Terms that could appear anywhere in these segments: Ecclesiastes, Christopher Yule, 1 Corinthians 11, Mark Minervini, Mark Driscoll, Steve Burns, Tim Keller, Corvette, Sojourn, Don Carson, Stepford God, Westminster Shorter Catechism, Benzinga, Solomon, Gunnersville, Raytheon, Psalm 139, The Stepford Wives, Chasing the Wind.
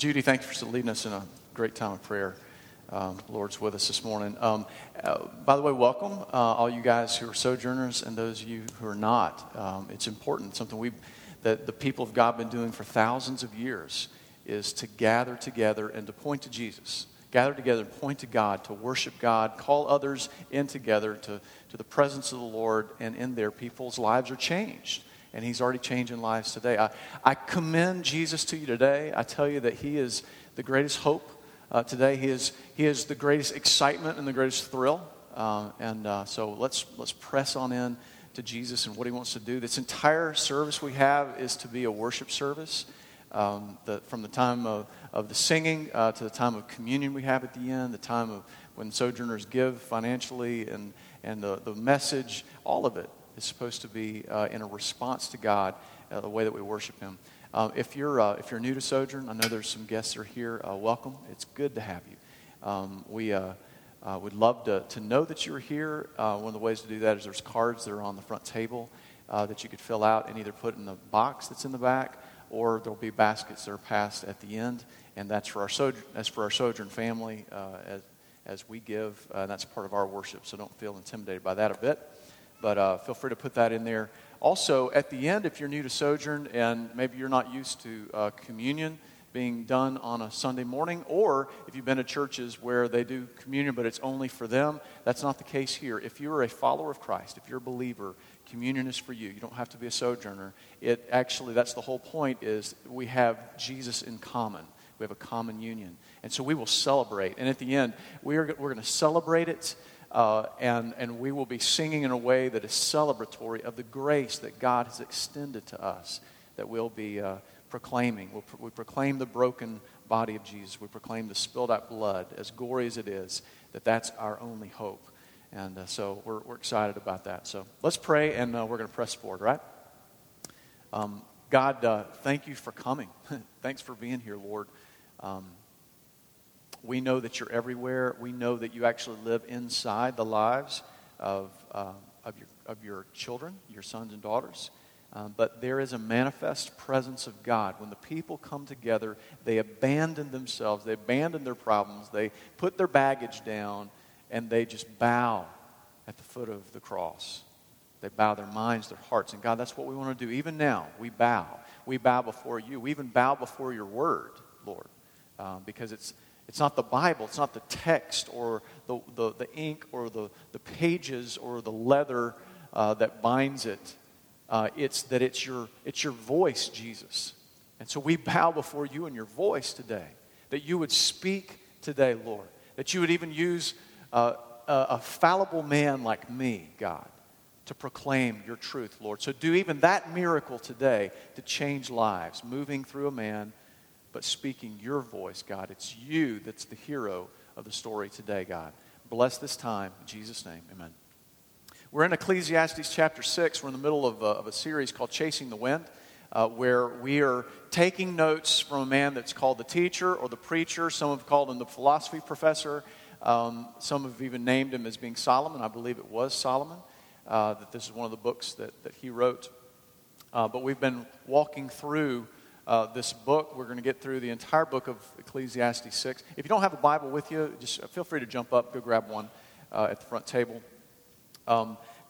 Judy, thank you for leading us in a great time of prayer. Lord's with us this morning. By the way, welcome all you guys who are sojourners and those of you who are not. It's important. Something that the people of God have been doing for thousands of years is to gather together and to point to Jesus. Gather together and point to God, to worship God, call others in together to the presence of the Lord, and in there people's lives are changed. And he's already changing lives today. I commend Jesus to you today. I tell you that he is the greatest hope. Today, he is the greatest excitement and the greatest thrill, so let's press on in to Jesus and what he wants to do. This entire service we have is to be a worship service, from the time of the singing to the time of communion we have at the end, the time of when sojourners give financially, and the message, all of it is supposed to be in a response to God, the way that we worship him. If you're new to Sojourn, I know there's some guests that are here. Welcome. It's good to have you. We would love to know that you're here. One of the ways to do that is there's cards that are on the front table that you could fill out and either put in the box that's in the back, or there'll be baskets that are passed at the end, and that's for our Sojourn family as we give. That's part of our worship, so don't feel intimidated by that a bit, but feel free to put that in there. Also, at the end, if you're new to Sojourn and maybe you're not used to communion being done on a Sunday morning, or if you've been to churches where they do communion but it's only for them, that's not the case here. If you're a follower of Christ, if you're a believer, communion is for you. You don't have to be a sojourner. That's the whole point, is we have Jesus in common. We have a common union. And so we will celebrate. And at the end, we're going to celebrate it. And we will be singing in a way that is celebratory of the grace that God has extended to us, that we'll be proclaiming. We proclaim the broken body of Jesus. We proclaim the spilled out blood, as gory as it is, that's our only hope. And so we're excited about that. So let's pray, and we're going to press forward, right? God, thank you for coming. Thanks for being here, Lord. We know that you're everywhere. We know that you actually live inside the lives of your children, your sons and daughters. But there is a manifest presence of God. When the people come together, they abandon themselves. They abandon their problems. They put their baggage down, and they just bow at the foot of the cross. They bow their minds, their hearts. And God, that's what we want to do. Even now, we bow. We bow before you. We even bow before your word, Lord, because it's not the Bible, it's not the text or the ink or the pages or the leather that binds it. It's your voice, Jesus. And so we bow before you and your voice today, that you would speak today, Lord, that you would even use a fallible man like me, God, to proclaim your truth, Lord. So do even that miracle today to change lives, moving through a man, but speaking your voice, God. It's you that's the hero of the story today, God. Bless this time. In Jesus' name, amen. We're in Ecclesiastes chapter 6. We're in the middle of a series called Chasing the Wind, where we are taking notes from a man that's called the teacher or the preacher. Some have called him the philosophy professor. Some have even named him as being Solomon. I believe it was Solomon, that this is one of the books that he wrote. But we've been walking through this book. We're going to get through the entire book of Ecclesiastes 6. If you don't have a Bible with you, just feel free to jump up, go grab one at the front table.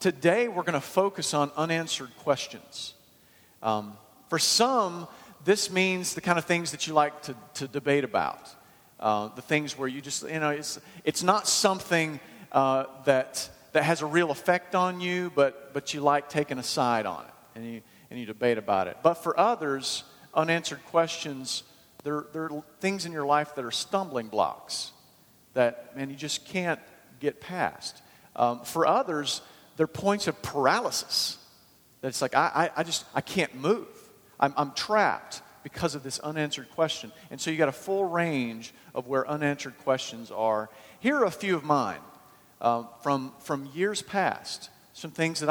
Today, we're going to focus on unanswered questions. For some, this means the kind of things that you like to debate about. The things where you just, it's not something that has a real effect on you, but you like taking a side on it, and you debate about it. But for others, unanswered questions, there are things in your life that are stumbling blocks that, man, you just can't get past. For others, they're points of paralysis. That it's like, I can't move. I'm trapped because of this unanswered question. And so you got a full range of where unanswered questions are. Here are a few of mine from years past. Some things that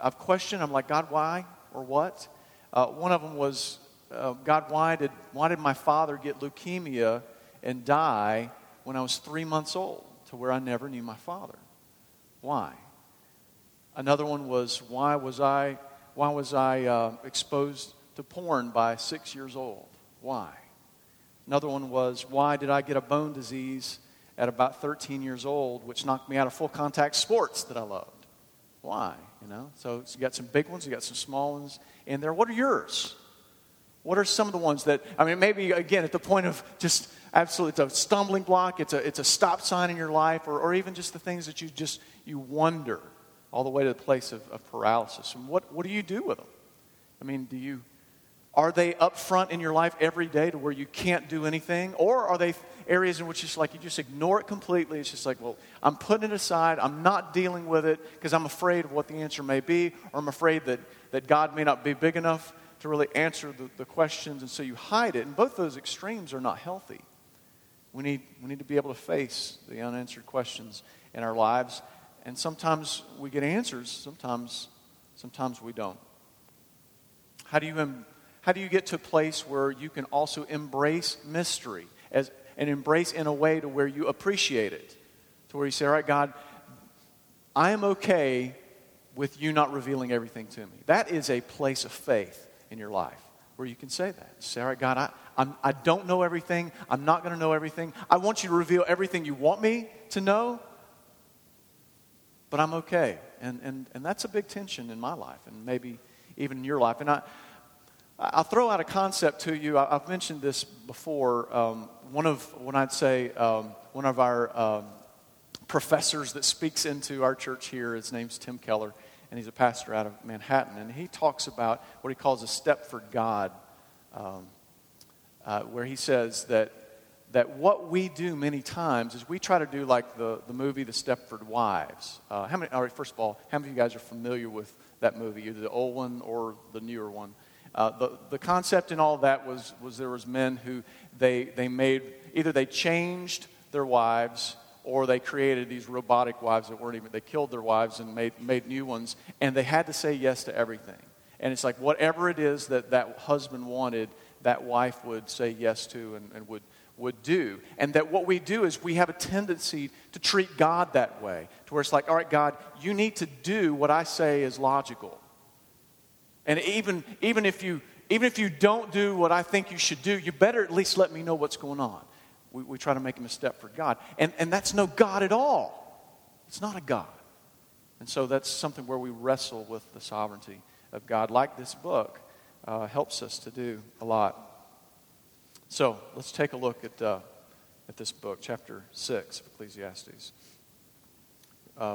I've questioned. I'm like, God, why or what? One of them was, God, why did my father get leukemia and die when I was 3 months old, to where I never knew my father? Why? Another one was, why was I exposed to porn by 6 years old? Why? Another one was, why did I get a bone disease at about 13 years old, which knocked me out of full contact sports that I loved? Why? You know? So you got some big ones, you got some small ones in there. What are yours? What are some of the ones that, I mean, maybe, again, at the point of just absolutely, it's a stumbling block, it's a stop sign in your life, or even just the things that you wonder all the way to the place of paralysis. And what do you do with them? I mean, are they up front in your life every day to where you can't do anything? Or are they areas in which it's like you just ignore it completely? It's just like, well, I'm putting it aside. I'm not dealing with it because I'm afraid of what the answer may be, or I'm afraid that God may not be big enough to really answer the questions, and so you hide it. And both those extremes are not healthy. We need to be able to face the unanswered questions in our lives. And sometimes we get answers, sometimes we don't. How do you get to a place where you can also embrace mystery and embrace in a way to where you appreciate it, to where you say, all right, God, I am okay with you not revealing everything to me. That is a place of faith in your life where you can say that. Say, all right, God, I don't know everything. I'm not going to know everything. I want you to reveal everything you want me to know, but I'm okay. And that's a big tension in my life, and maybe even in your life. And I'll throw out a concept to you. I've mentioned this before. One of our professors that speaks into our church here, his name's Tim Keller, and he's a pastor out of Manhattan. And he talks about what he calls a Stepford God, where he says that what we do many times is we try to do like the movie The Stepford Wives. All right, first of all, how many of you guys are familiar with that movie, either the old one or the newer one? The concept in all that was there was men who they made, either they changed their wives or they created these robotic wives that weren't even, they killed their wives and made new ones, and they had to say yes to everything. And it's like whatever it is that husband wanted, that wife would say yes to and would do. And that what we do is we have a tendency to treat God that way, to where it's like, all right, God, you need to do what I say is logical. And even if you don't do what I think you should do, you better at least let me know what's going on. We try to make him a step for God. And that's no God at all. It's not a God. And so that's something where we wrestle with the sovereignty of God, like this book helps us to do a lot. So let's take a look at this book, chapter 6 of Ecclesiastes.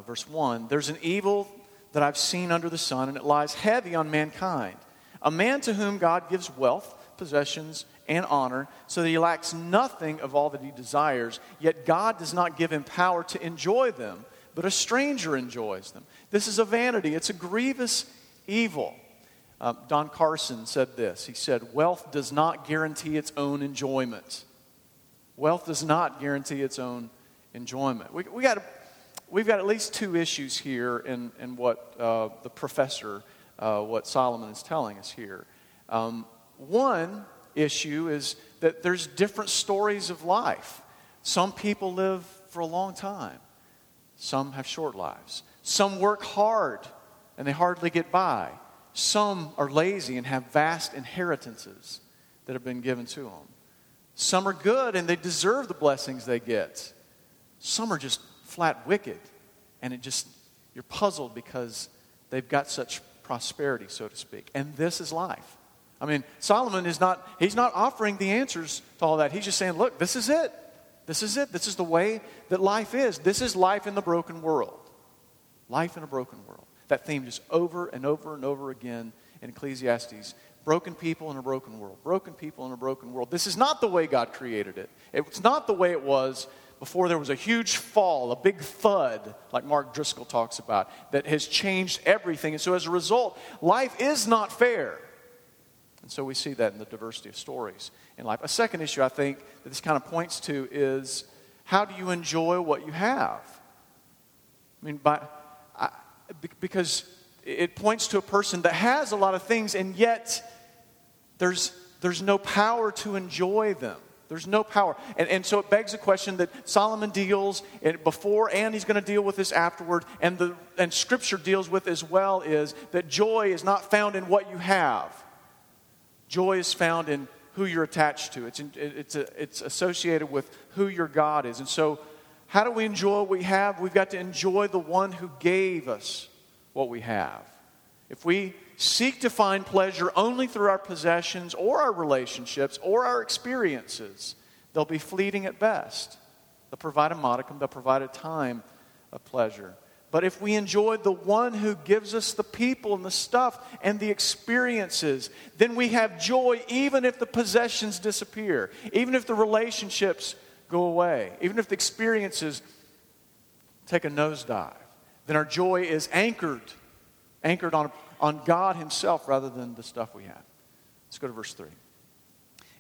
Verse 1, there's an evil that I've seen under the sun, and it lies heavy on mankind. A man to whom God gives wealth, possessions, and honor, so that he lacks nothing of all that he desires, yet God does not give him power to enjoy them, but a stranger enjoys them. This is a vanity. It's a grievous evil. Don Carson said this. He said, wealth does not guarantee its own enjoyment. Wealth does not guarantee its own enjoyment. We've got at least two issues here in what the professor, what Solomon is telling us here. One issue is that there's different stories of life. Some people live for a long time. Some have short lives. Some work hard and they hardly get by. Some are lazy and have vast inheritances that have been given to them. Some are good and they deserve the blessings they get. Some are just flat wicked, and you're puzzled because they've got such prosperity, so to speak. And this is life. I mean, Solomon he's not offering the answers to all that. He's just saying, look, this is it. This is it. This is the way that life is. This is life in the broken world. Life in a broken world. That theme just over and over and over again in Ecclesiastes. Broken people in a broken world. Broken people in a broken world. This is not the way God created it. It's not the way it was before there was a huge fall, a big thud, like Mark Driscoll talks about, that has changed everything. And so as a result, life is not fair. And so we see that in the diversity of stories in life. A second issue I think that this kind of points to is, how do you enjoy what you have? I mean, because it points to a person that has a lot of things, and yet there's no power to enjoy them. There's no power. And so it begs the question that Solomon deals before, and he's going to deal with this afterward, and Scripture deals with as well, is that joy is not found in what you have. Joy is found in who you're attached to. It's associated with who your God is. And so how do we enjoy what we have? We've got to enjoy the one who gave us what we have. If we seek to find pleasure only through our possessions or our relationships or our experiences, they'll be fleeting at best. They'll provide a modicum, they'll provide a time of pleasure. But if we enjoy the one who gives us the people and the stuff and the experiences, then we have joy even if the possessions disappear, even if the relationships go away, even if the experiences take a nosedive. Then our joy is anchored on God himself rather than the stuff we have. Let's go to verse 3.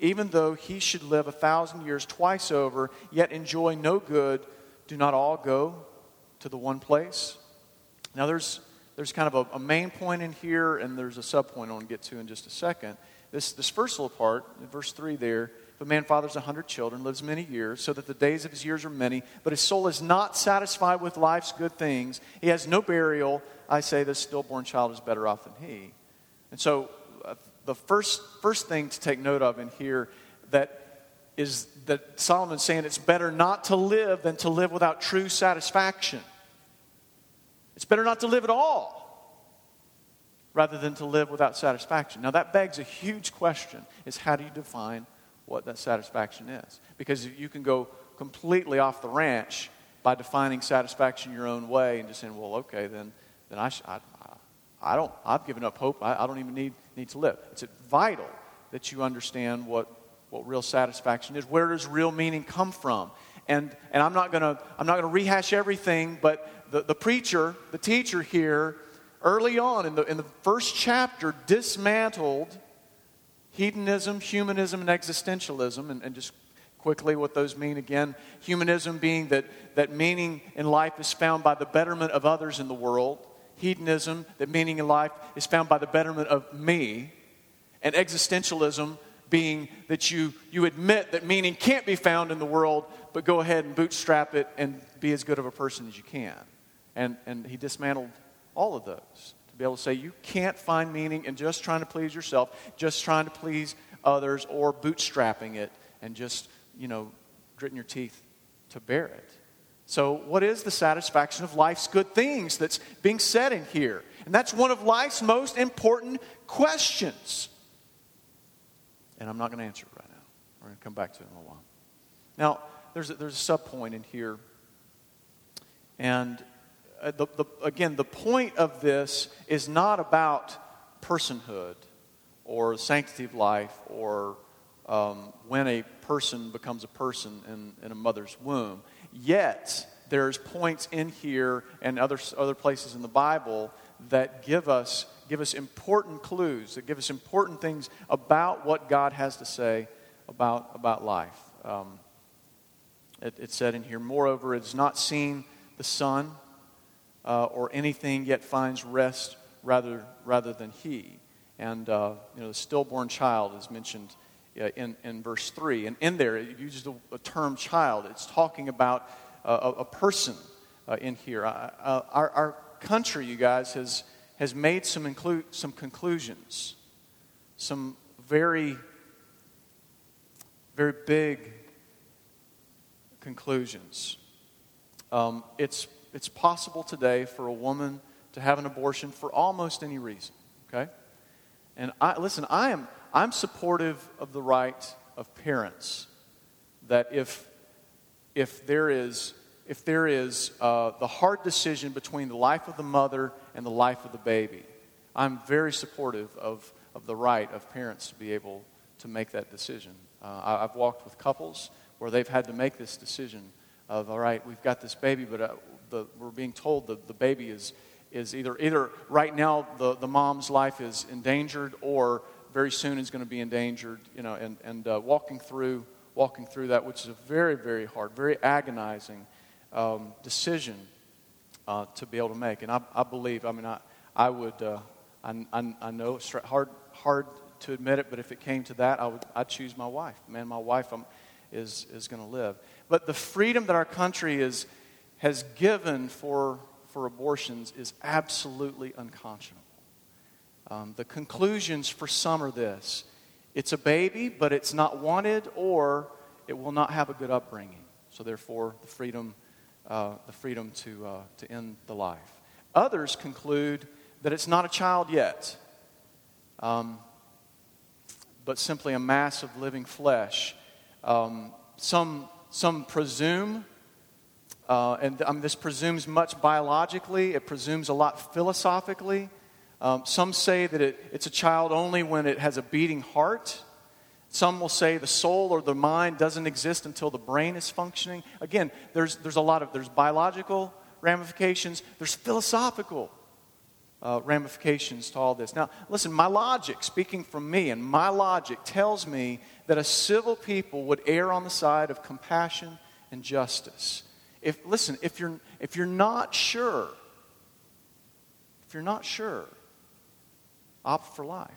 Even though he should live 1,000 years twice over, yet enjoy no good, do not all go to the one place? Now there's kind of a main point in here, and there's a subpoint I want to get to in just a second. This first little part, in verse 3 there, if a man fathers 100 children, lives many years, so that the days of his years are many, but his soul is not satisfied with life's good things. He has no burial. I say this stillborn child is better off than he. And so the first thing to take note of in here that is that Solomon's saying it's better not to live than to live without true satisfaction. It's better not to live at all rather than to live without satisfaction. Now that begs a huge question, is how do you define what that satisfaction is? Because you can go completely off the ranch by defining satisfaction your own way and just saying, well, okay, then I've given up hope. I don't even need to live. It's vital that you understand what real satisfaction is. Where does real meaning come from? And I'm not gonna rehash everything, but the teacher here, early on in the first chapter, dismantled hedonism, humanism, and existentialism, and just quickly what those mean again. Humanism being that meaning in life is found by the betterment of others in the world. Hedonism, that meaning in life is found by the betterment of me, and existentialism being that you admit that meaning can't be found in the world, but go ahead and bootstrap it and be as good of a person as you can. And he dismantled all of those to be able to say you can't find meaning in just trying to please yourself, just trying to please others, or bootstrapping it and just, gritting your teeth to bear it. So what is the satisfaction of life's good things that's being said in here? And that's one of life's most important questions. And I'm not going to answer it right now. We're going to come back to it in a while. Now, there's a sub-point in here. And again, the point of this is not about personhood or sanctity of life or when a person becomes a person in a mother's womb. Yet, there's points in here and other places in the Bible that give us important clues, that give us important things about what God has to say about life. It's said in here, moreover, it has not seen the sun or anything, yet finds rest rather than he. And the stillborn child is mentioned in verse 3. And in there, it uses the term child. It's talking about a person in here. Our country, you guys, has made some conclusions, some very, very big conclusions. It's possible today for a woman to have an abortion for almost any reason, okay? And I'm supportive of the right of parents that if there is the hard decision between the life of the mother and the life of the baby, I'm very supportive of the right of parents to be able to make that decision. I've walked with couples where they've had to make this decision of, all right, we've got this baby, but we're being told that the baby is either right now the mom's life is endangered, or very soon is going to be endangered, and walking through walking through that, which is a very, very hard, very agonizing decision to be able to make. And I believe, I mean, I would, I know it's hard to admit it, but if it came to that, I'd choose my wife. Man, my wife is going to live. But the freedom that our country has given for abortions is absolutely unconscionable. The conclusions for some are this: it's a baby, but it's not wanted, or it will not have a good upbringing. So therefore, the freedom to end the life. Others conclude that it's not a child yet, but simply a mass of living flesh. Some presume, and I mean, this presumes much biologically. It presumes a lot philosophically. Some say that it's a child only when it has a beating heart. Some will say the soul or the mind doesn't exist until the brain is functioning. Again, there's a lot of, there's biological ramifications. There's philosophical ramifications to all this. Now, listen, my logic, speaking from me, and my logic tells me that a civil people would err on the side of compassion and justice. If you're not sure, opt for life.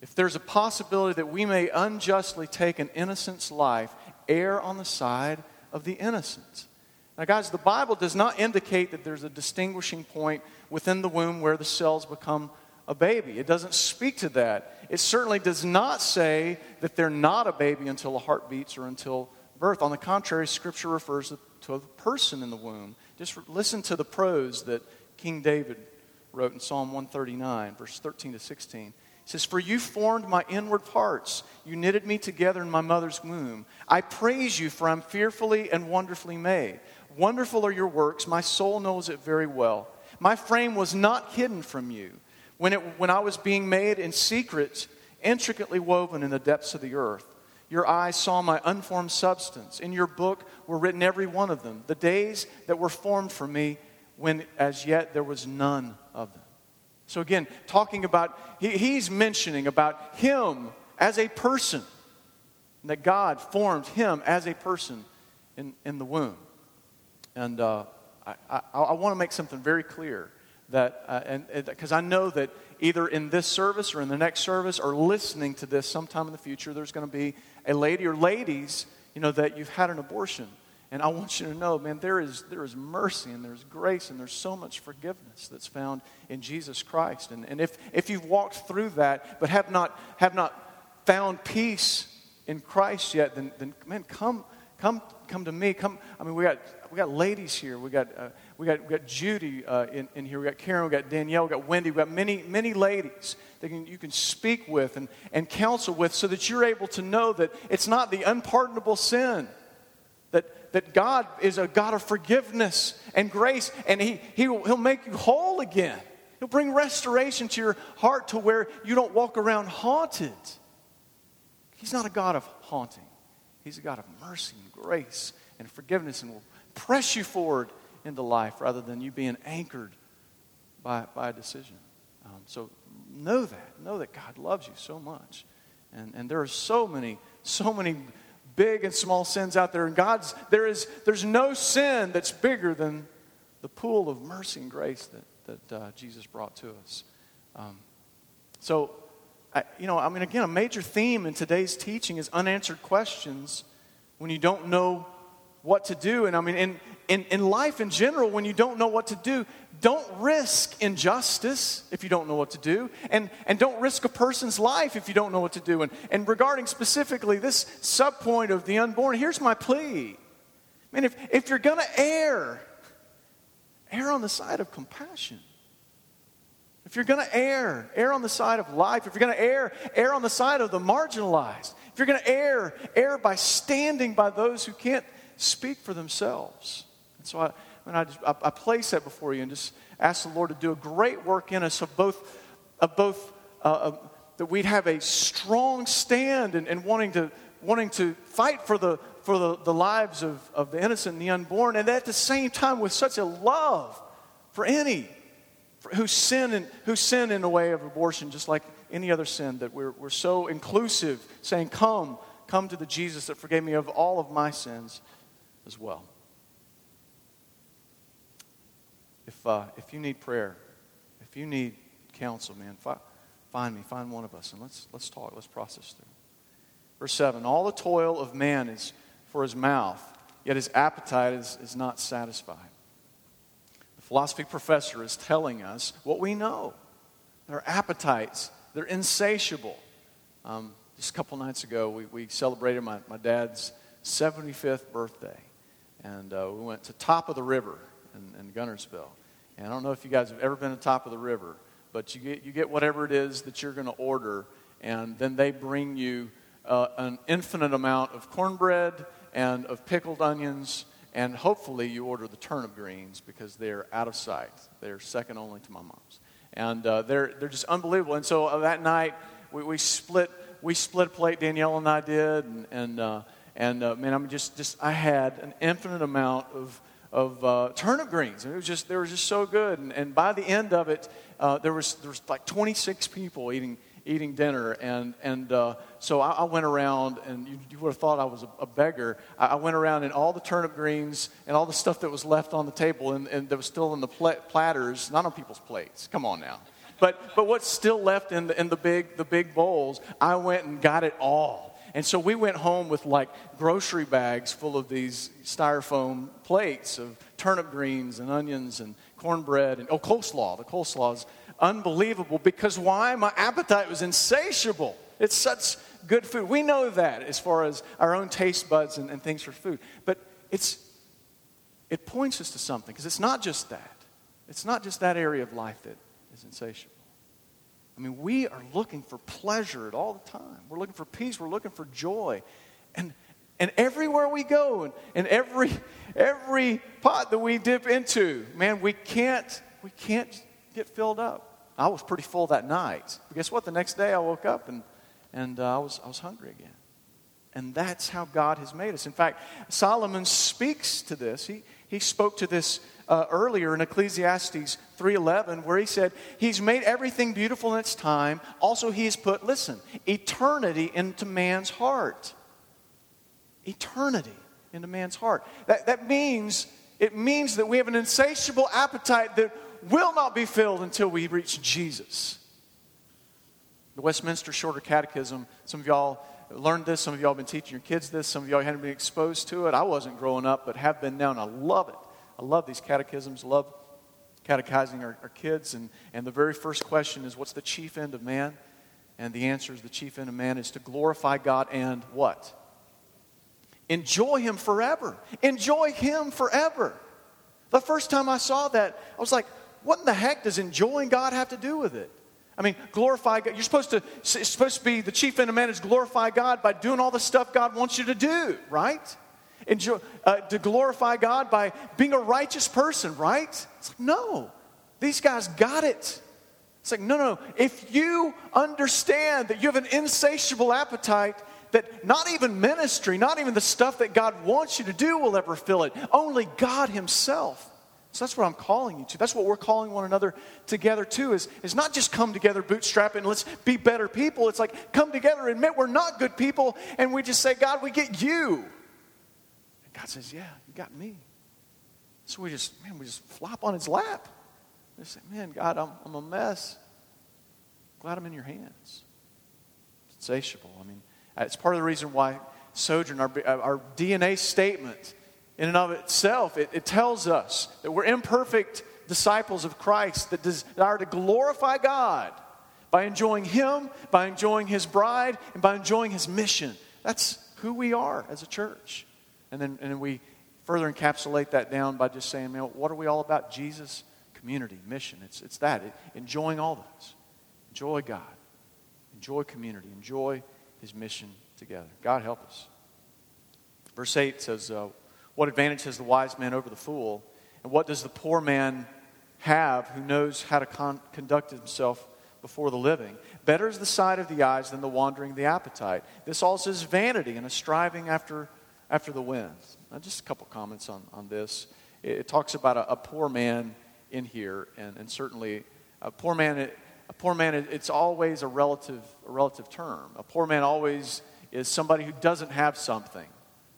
If there's a possibility that we may unjustly take an innocent's life, err on the side of the innocent. Now, guys, the Bible does not indicate that there's a distinguishing point within the womb where the cells become a baby. It doesn't speak to that. It certainly does not say that they're not a baby until a heart beats or until birth. On the contrary, Scripture refers to a person in the womb. Just listen to the prose that King David wrote in Psalm 139, verse 13 to 16. It says, "For you formed my inward parts. You knitted me together in my mother's womb. I praise you, for I'm fearfully and wonderfully made. Wonderful are your works. My soul knows it very well. My frame was not hidden from you when I was being made in secret, intricately woven in the depths of the earth. Your eyes saw my unformed substance. In your book were written every one of them, the days that were formed for me, when as yet there was none of them." So again, talking about, he's mentioning about him as a person, that God formed him as a person in the womb. And I want to make something very clear, that because I know that either in this service or in the next service or listening to this sometime in the future, there's going to be a lady or ladies, you know, that you've had an abortion. And I want you to know, man, there is mercy and there's grace and there's so much forgiveness that's found in Jesus Christ. And if you've walked through that but have not found peace in Christ yet, then man, come to me. Come, I mean, we got ladies here. We got Judy in here. We got Karen. We got Danielle. We got Wendy. We got many ladies that you can speak with and counsel with, so that you're able to know that it's not the unpardonable sin. That God is a God of forgiveness and grace, and He'll make you whole again. He'll bring restoration to your heart to where you don't walk around haunted. He's not a God of haunting. He's a God of mercy and grace and forgiveness, and will press you forward into life rather than you being anchored by a decision. So know that. Know that God loves you so much. And there are so many big and small sins out there, and there's no sin that's bigger than the pool of mercy and grace that Jesus brought to us. A major theme in today's teaching is unanswered questions when you don't know what to do. And I mean, in life in general, when you don't know what to do, don't risk injustice if you don't know what to do. And don't risk a person's life if you don't know what to do. And regarding specifically this subpoint of the unborn, here's my plea. I mean, if you're going to err on the side of compassion. If you're going to err on the side of life. If you're going to err on the side of the marginalized. If you're going to err by standing by those who can't speak for themselves. And so I place that before you and just ask the Lord to do a great work in us of both that we'd have a strong stand and wanting to fight for the lives of the innocent and the unborn, and at the same time with such a love for any who sin in the way of abortion, just like any other sin, that we're so inclusive, saying, "Come, come to the Jesus that forgave me of all of my sins as well. If you need prayer, if you need counsel, man, find me, find one of us, and let's talk, let's process through. Verse 7, all the toil of man is for his mouth, yet his appetite is not satisfied. The philosophy professor is telling us what we know. Our appetites, they're insatiable. Just a couple nights ago, we celebrated my dad's 75th birthday, and we went to Top of the River in Gunnersville. And I don't know if you guys have ever been to Top of the River, but you get whatever it is that you're going to order, and then they bring you an infinite amount of cornbread and of pickled onions, and hopefully you order the turnip greens because they're out of sight. They're second only to my mom's. And they're just unbelievable. And so that night we split a plate. Danielle and I did, and man, I'm just I had an infinite amount of turnip greens. And they were just so good. And by the end of it, there was like 26 people eating dinner. And so I went around, and you would have thought I was a beggar. I went around, and all the turnip greens and all the stuff that was left on the table and that was still in the platters, not on people's plates. Come on now. But what's still left in the big bowls, I went and got it all. And so we went home with like grocery bags full of these styrofoam plates of turnip greens and onions and cornbread and coleslaw. The coleslaw is unbelievable because why? My appetite was insatiable. It's such good food. We know that as far as our own taste buds and things for food. But it points us to something because it's not just that. It's not just that area of life that is insatiable. I mean, we are looking for pleasure at all the time. We're looking for peace. We're looking for joy. And everywhere we go and every pot that we dip into, man, we can't get filled up. I was pretty full that night. But guess what? The next day I woke up and I was hungry again. And that's how God has made us. In fact, Solomon speaks to this. He spoke to this earlier in Ecclesiastes 3:11, where he said, he's made everything beautiful in its time. Also, he has put, listen, eternity into man's heart. Eternity into man's heart. That means that we have an insatiable appetite that will not be filled until we reach Jesus. The Westminster Shorter Catechism, some of y'all learned this, some of y'all have been teaching your kids this, some of y'all hadn't been exposed to it. I wasn't growing up, but have been now, and I love it. I love these catechisms, love catechizing our kids, and the very first question is, what's the chief end of man? And the answer is the chief end of man is to glorify God and what? Enjoy Him forever. Enjoy Him forever. The first time I saw that, I was like, what in the heck does enjoying God have to do with it? I mean, glorify God. It's supposed to be the chief end of man is glorify God by doing all the stuff God wants you to do, right? To glorify God by being a righteous person, right? It's like, no, these guys got it. It's like, no. If you understand that you have an insatiable appetite, that not even ministry, not even the stuff that God wants you to do will ever fill it. Only God Himself. So that's what I'm calling you to. That's what we're calling one another together to is not just come together, bootstrap it, and let's be better people. It's like come together, admit we're not good people, and we just say, God, we get you. And God says, yeah, you got me. So we just flop on His lap. We say, man, God, I'm a mess. I'm glad I'm in your hands. It's insatiable. I mean, it's part of the reason why Sojourn, our DNA statement, in and of itself, it tells us that we're imperfect disciples of Christ that desire to glorify God by enjoying Him, by enjoying His bride, and by enjoying His mission. That's who we are as a church. And then we further encapsulate that down by just saying, man, what are we all about? Jesus, community, mission. It's that. Enjoying all those. Enjoy God. Enjoy community. Enjoy His mission together. God help us. Verse 8 says, what advantage has the wise man over the fool? And what does the poor man have who knows how to conduct himself before the living? Better is the sight of the eyes than the wandering of the appetite. This also is vanity and a striving after the wind. Now, just a couple comments on this. It talks about a poor man in here, and certainly a poor man. It's always a relative term. A poor man always is somebody who doesn't have something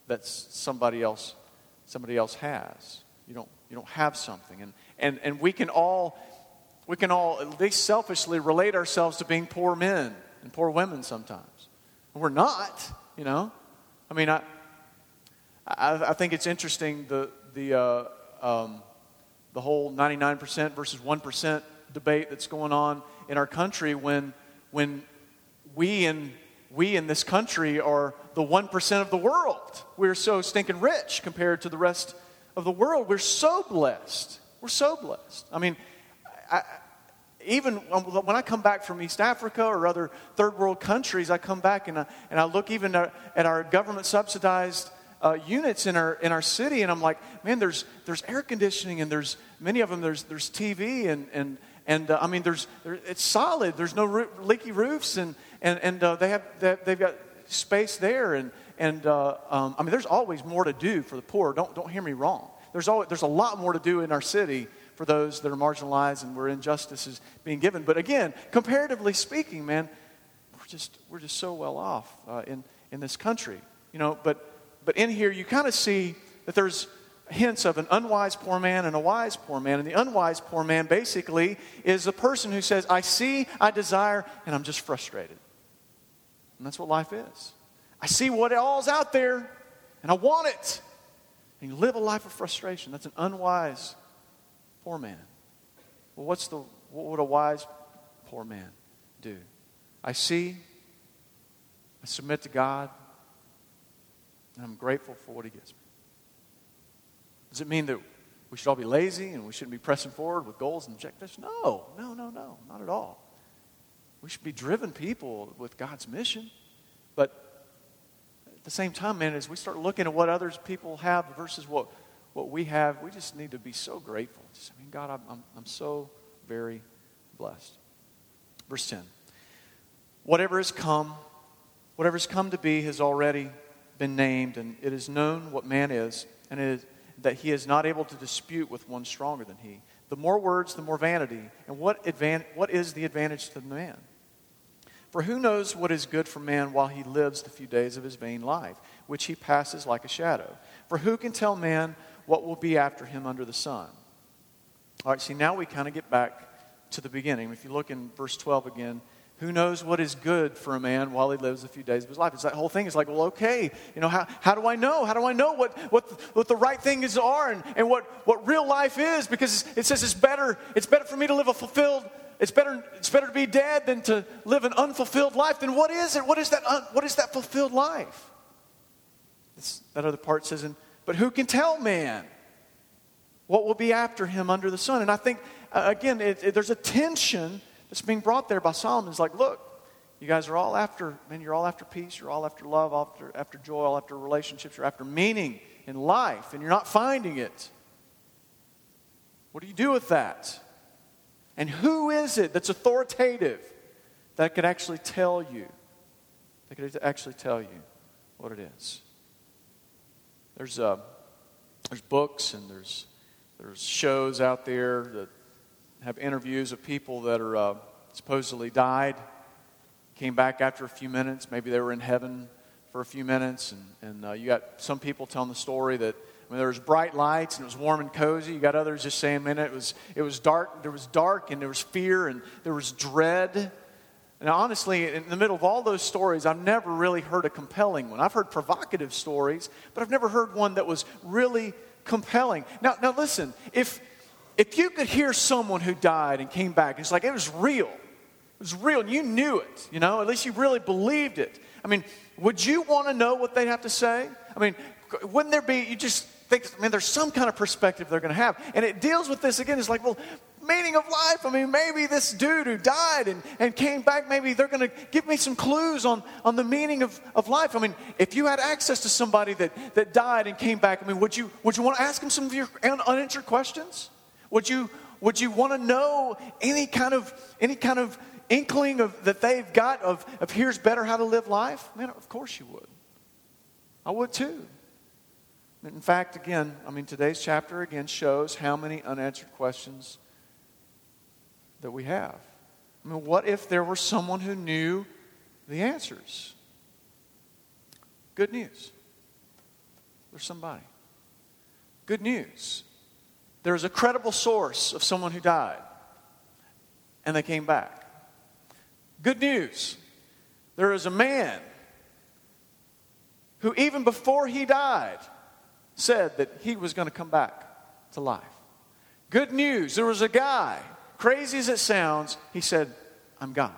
that somebody else has. You don't have something, and we can all at least selfishly relate ourselves to being poor men and poor women sometimes. And we're not, you know. I mean, I think it's interesting the whole 99% versus 1% debate that's going on in our country when we in this country are the 1% of the world. We're so stinking rich compared to the rest of the world. We're so blessed. We're so blessed. I mean, even when I come back from East Africa or other third world countries, I come back and I look even at our government subsidized units in our city, and I'm like, man, there's air conditioning, and there's many of them. There's TV and I mean, it's solid. There's no leaky roofs, and they've got space there, and I mean, there's always more to do for the poor. Don't hear me wrong. There's a lot more to do in our city for those that are marginalized and where injustice is being given. But again, comparatively speaking, man, we're just so well off in this country, you know. But in here, you kind of see that there's hints of an unwise poor man and a wise poor man. And the unwise poor man basically is the person who says, I see, I desire, and I'm just frustrated. And that's what life is. I see what all's out there, and I want it. And you live a life of frustration. That's an unwise poor man. Well, what would a wise poor man do? I see, I submit to God, and I'm grateful for what he gives me. Does it mean that we should all be lazy and we shouldn't be pressing forward with goals and objectives? No, not at all. We should be driven people with God's mission. But at the same time, man, as we start looking at what other people have versus what we have, we just need to be so grateful. Just, I mean, God, I'm so very blessed. Verse 10. Whatever has come to be has already been named, and it is known what man is, and it is that he is not able to dispute with one stronger than he. The more words, the more vanity. And what is the advantage to the man? For who knows what is good for man while he lives the few days of his vain life, which he passes like a shadow? For who can tell man what will be after him under the sun? All right, see, now we kind of get back to the beginning. If you look in verse 12 again, who knows what is good for a man while he lives a few days of his life? It's that whole thing. It's like, well, okay, you know, how do I know? How do I know what the right things are and what real life is? Because it says it's better for me to live a fulfilled, it's better to be dead than to live an unfulfilled life. Then what is it? What is that fulfilled life? That other part says, but who can tell man what will be after him under the sun? And I think, again, there's a tension that's being brought there by Solomon. It's like, look, you guys are all after, man, you're all after peace, you're all after love, after joy, all after relationships, you're after meaning in life, and you're not finding it. What do you do with that? And who is it that's authoritative that could actually tell you what it is? There's books and there's shows out there that have interviews of people that are supposedly died, came back after a few minutes. Maybe they were in heaven for a few minutes, and you got some people telling the story that, I mean, there was bright lights and it was warm and cozy. You got others just saying, man, it was dark. There was dark and there was fear and there was dread. And honestly, in the middle of all those stories, I've never really heard a compelling one. I've heard provocative stories, but I've never heard one that was really compelling. Now listen, if you could hear someone who died and came back, it's like it was real, and you knew it, you know, at least you really believed it. I mean, would you want to know what they'd have to say? I mean, wouldn't there be, you just think, I mean, there's some kind of perspective they're going to have. And it deals with this again, it's like, well, meaning of life, I mean, maybe this dude who died and came back, maybe they're going to give me some clues on the meaning of life. I mean, if you had access to somebody that died and came back, I mean, would you want to ask them some of your unanswered questions? Would you want to know any kind of inkling of that they've got of here's better how to live life? Man, of course you would. I would too. In fact, again, I mean, today's chapter again shows how many unanswered questions that we have. I mean, what if there were someone who knew the answers? Good news. There's somebody. Good news. There's a credible source of someone who died, and they came back. Good news. There is a man who, even before he died, said that he was going to come back to life. Good news. There was a guy, crazy as it sounds, he said, I'm God.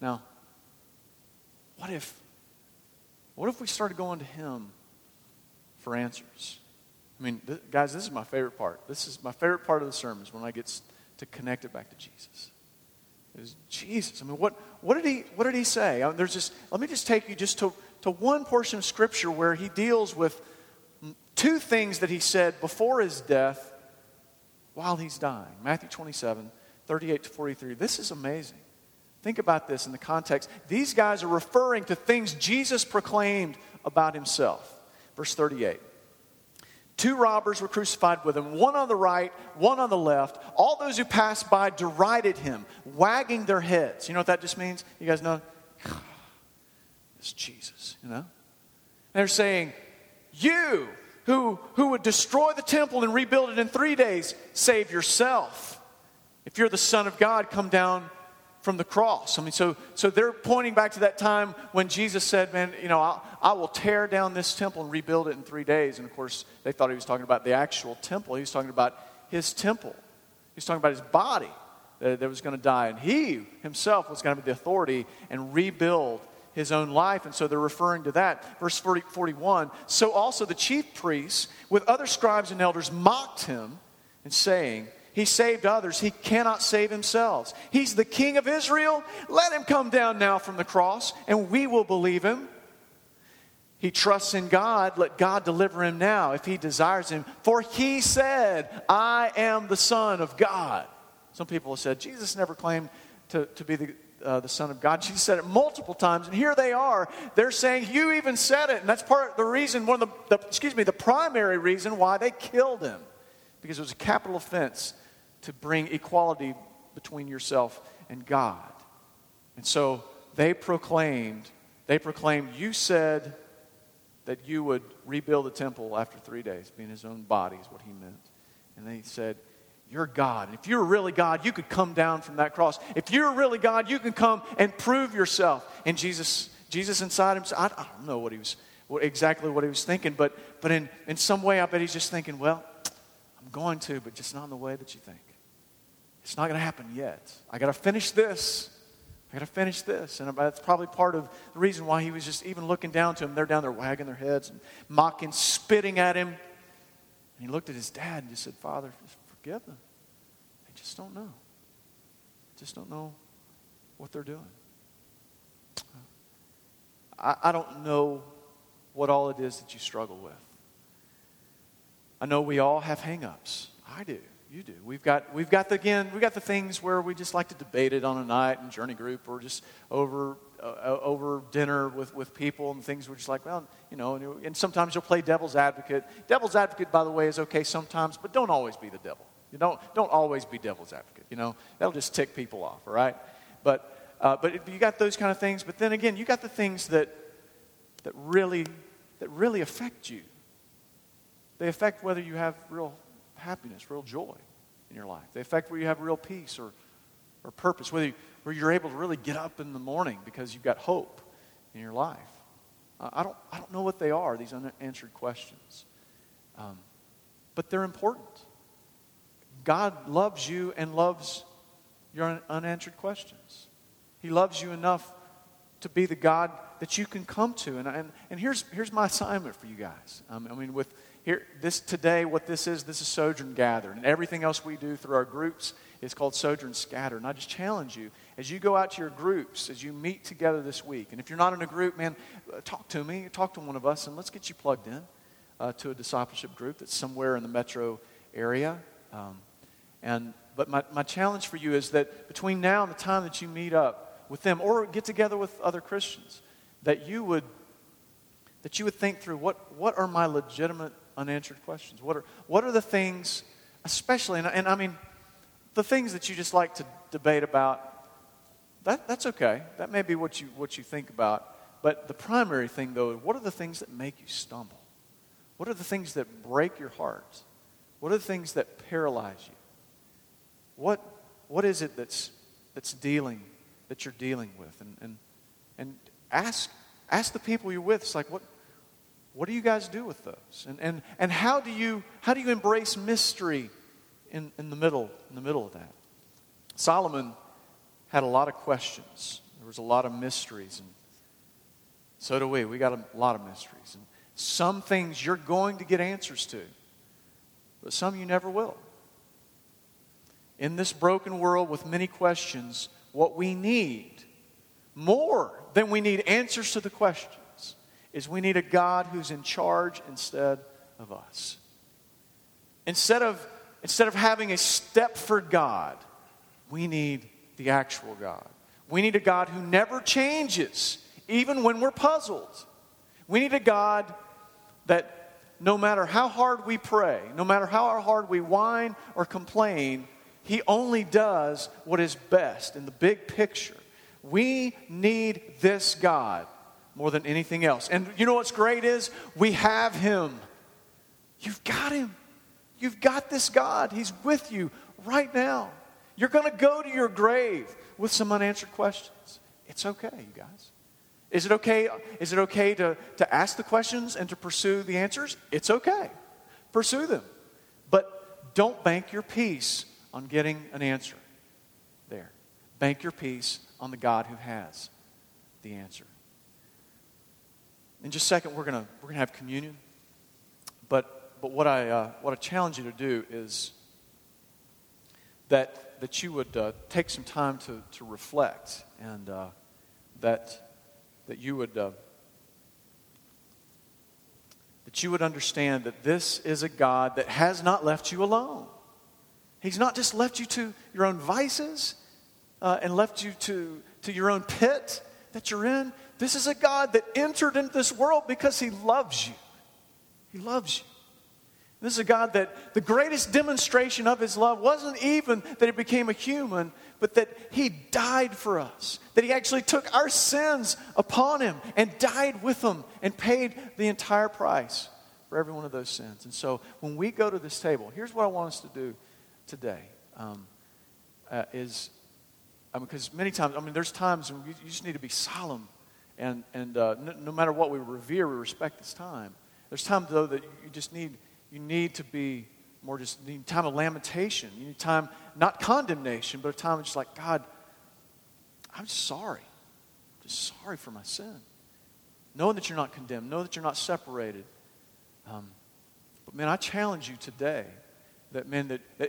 Now, what if we started going to him for answers? I mean, guys, this is my favorite part. This is my favorite part of the sermon is when I get to connect it back to Jesus. It was Jesus. I mean, what did he say? I mean, let me just take you just to one portion of Scripture where he deals with two things that he said before his death while he's dying. Matthew 27, 38 to 43. This is amazing. Think about this in the context. These guys are referring to things Jesus proclaimed about himself. Verse 38. 2 robbers were crucified with him, one on the right, one on the left. All those who passed by derided him, wagging their heads. You know what that just means? You guys know? It's Jesus, you know? And they're saying, you who would destroy the temple and rebuild it in 3 days, save yourself. If you're the Son of God, come down from the cross. I mean, so they're pointing back to that time when Jesus said, man, you know, I will tear down this temple and rebuild it in 3 days. And of course, they thought he was talking about the actual temple. He was talking about his temple. He was talking about his body that was going to die. And he himself was going to have the authority and rebuild his own life. And so they're referring to that. Verse 41, so also the chief priests with other scribes and elders mocked him and saying, he saved others. He cannot save himself. He's the King of Israel. Let him come down now from the cross, and we will believe him. He trusts in God. Let God deliver him now if he desires him. For he said, I am the Son of God. Some people have said, Jesus never claimed to be the Son of God. Jesus said it multiple times, and here they are. They're saying, you even said it. And that's part of the reason, the primary reason why they killed him. Because it was a capital offense to bring equality between yourself and God. And so they proclaimed, you said that you would rebuild the temple after 3 days, being his own body is what he meant. And they said, you're God. And if you're really God, you could come down from that cross. If you're really God, you can come and prove yourself. And Jesus inside himself, I don't know exactly what he was thinking, but in some way I bet he's just thinking, well, I'm going to, but just not in the way that you think. It's not going to happen yet. I got to finish this. And that's probably part of the reason why he was just even looking down to him. They're down there wagging their heads and mocking, spitting at him. And he looked at his dad and just said, Father, just forgive them. They just don't know. Just don't know what they're doing. I don't know what all it is that you struggle with. I know we all have hang-ups. I do. You do. We've got the things where we just like to debate it on a night in journey group or just over dinner with people and things. We're just like, well, you know, and sometimes you'll play devil's advocate. Devil's advocate, by the way, is okay sometimes, but don't always be the devil. You don't always be devil's advocate. You know, that'll just tick people off. All right, but you got those kind of things. But then again, you got the things that really affect you. They affect whether you have real happiness, real joy in your life. They affect whether you have real peace or purpose, where you're able to really get up in the morning because you've got hope in your life. I don't know what they are, these unanswered questions. But they're important. God loves you and loves your unanswered questions. He loves you enough to be the God that you can come to. And here's my assignment for you guys. This is Sojourn Gather. And everything else we do through our groups is called Sojourn Scatter. And I just challenge you, as you go out to your groups, as you meet together this week, and if you're not in a group, man, talk to me, talk to one of us, and let's get you plugged in to a discipleship group that's somewhere in the metro area. But my challenge for you is that between now and the time that you meet up with them or get together with other Christians, that you would think through what are my legitimate unanswered questions. What are the things, especially, and I mean, the things that you just like to debate about. That's okay. That may be what you think about. But the primary thing, though, what are the things that make you stumble? What are the things that break your heart? What are the things that paralyze you? What is it that you're dealing with? And ask the people you're with. It's like, what do you guys do with those? And how do you embrace mystery in the middle of that? Solomon had a lot of questions. There was a lot of mysteries, and so do we. We got a lot of mysteries. And some things you're going to get answers to, but some you never will. In this broken world with many questions, what we need more than we need answers to the questions is we need a God who's in charge instead of us. Instead of having a Stepford God, we need the actual God. We need a God who never changes, even when we're puzzled. We need a God that no matter how hard we pray, no matter how hard we whine or complain, He only does what is best in the big picture. We need this God more than anything else. And you know what's great is we have Him. You've got Him. You've got this God. He's with you right now. You're going to go to your grave with some unanswered questions. It's okay, you guys. Is it okay to ask the questions and to pursue the answers? It's okay. Pursue them. But don't bank your peace on getting an answer there. Bank your peace on the God who has the answer. In just a second, we're gonna have communion. But what I challenge you to do is that you would take some time to reflect, and that you would understand that this is a God that has not left you alone. He's not just left you to your own vices and left you to your own pit that you're in. This is a God that entered into this world because He loves you. He loves you. This is a God that the greatest demonstration of His love wasn't even that He became a human, but that He died for us. That He actually took our sins upon Him and died with them and paid the entire price for every one of those sins. And so when we go to this table, here's what I want us to do today, because many times, there's times when you just need to be solemn, and no matter what we revere, we respect this time. There's times though that you need to be more just need time of lamentation. You need time, not condemnation, but a time of just like, God, I'm sorry. I'm just sorry for my sin. Knowing that you're not condemned, know that you're not separated. But man, I challenge you today. That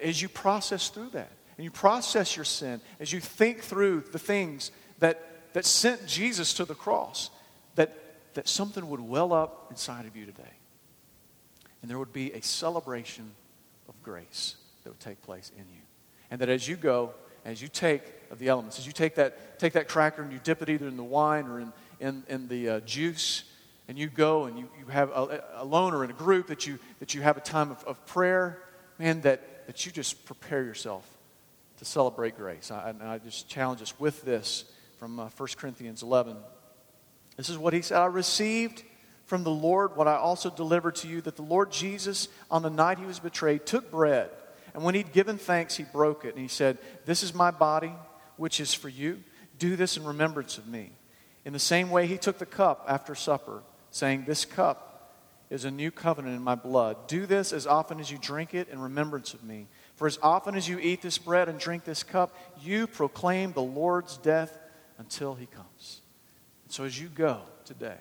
as you process through that, and you process your sin, as you think through the things that sent Jesus to the cross, that something would well up inside of you today. And there would be a celebration of grace that would take place in you. And that as you go, as you take of the elements, as you take that cracker and you dip it either in the wine or in the juice, and you go and you have alone or in a group that you have a time of prayer, man, that you just prepare yourself to celebrate grace. I just challenge us with this from 1 Corinthians 11. This is what he said, "I received from the Lord what I also delivered to you, that the Lord Jesus, on the night He was betrayed, took bread. And when He'd given thanks, He broke it. And He said, 'This is my body, which is for you. Do this in remembrance of me.' In the same way, He took the cup after supper, saying, 'This cup is a new covenant in my blood. Do this as often as you drink it in remembrance of me. For as often as you eat this bread and drink this cup, you proclaim the Lord's death until He comes.'" And so as you go today,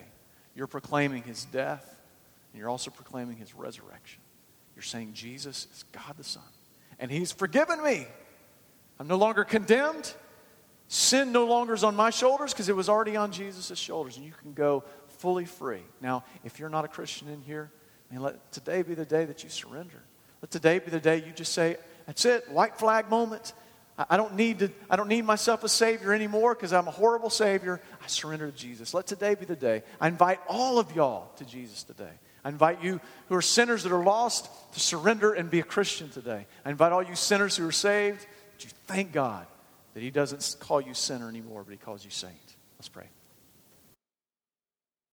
you're proclaiming His death, and you're also proclaiming His resurrection. You're saying, Jesus is God the Son, and He's forgiven me. I'm no longer condemned. Sin no longer is on my shoulders because it was already on Jesus' shoulders, and you can go fully free. Now, if you're not a Christian in here, let today be the day that you surrender. Let today be the day you just say, "That's it, white flag moment. I don't need myself a Savior anymore because I'm a horrible Savior. I surrender to Jesus." Let today be the day. I invite all of y'all to Jesus today. I invite you who are sinners that are lost to surrender and be a Christian today. I invite all you sinners who are saved that you thank God that He doesn't call you sinner anymore, but He calls you saint. Let's pray.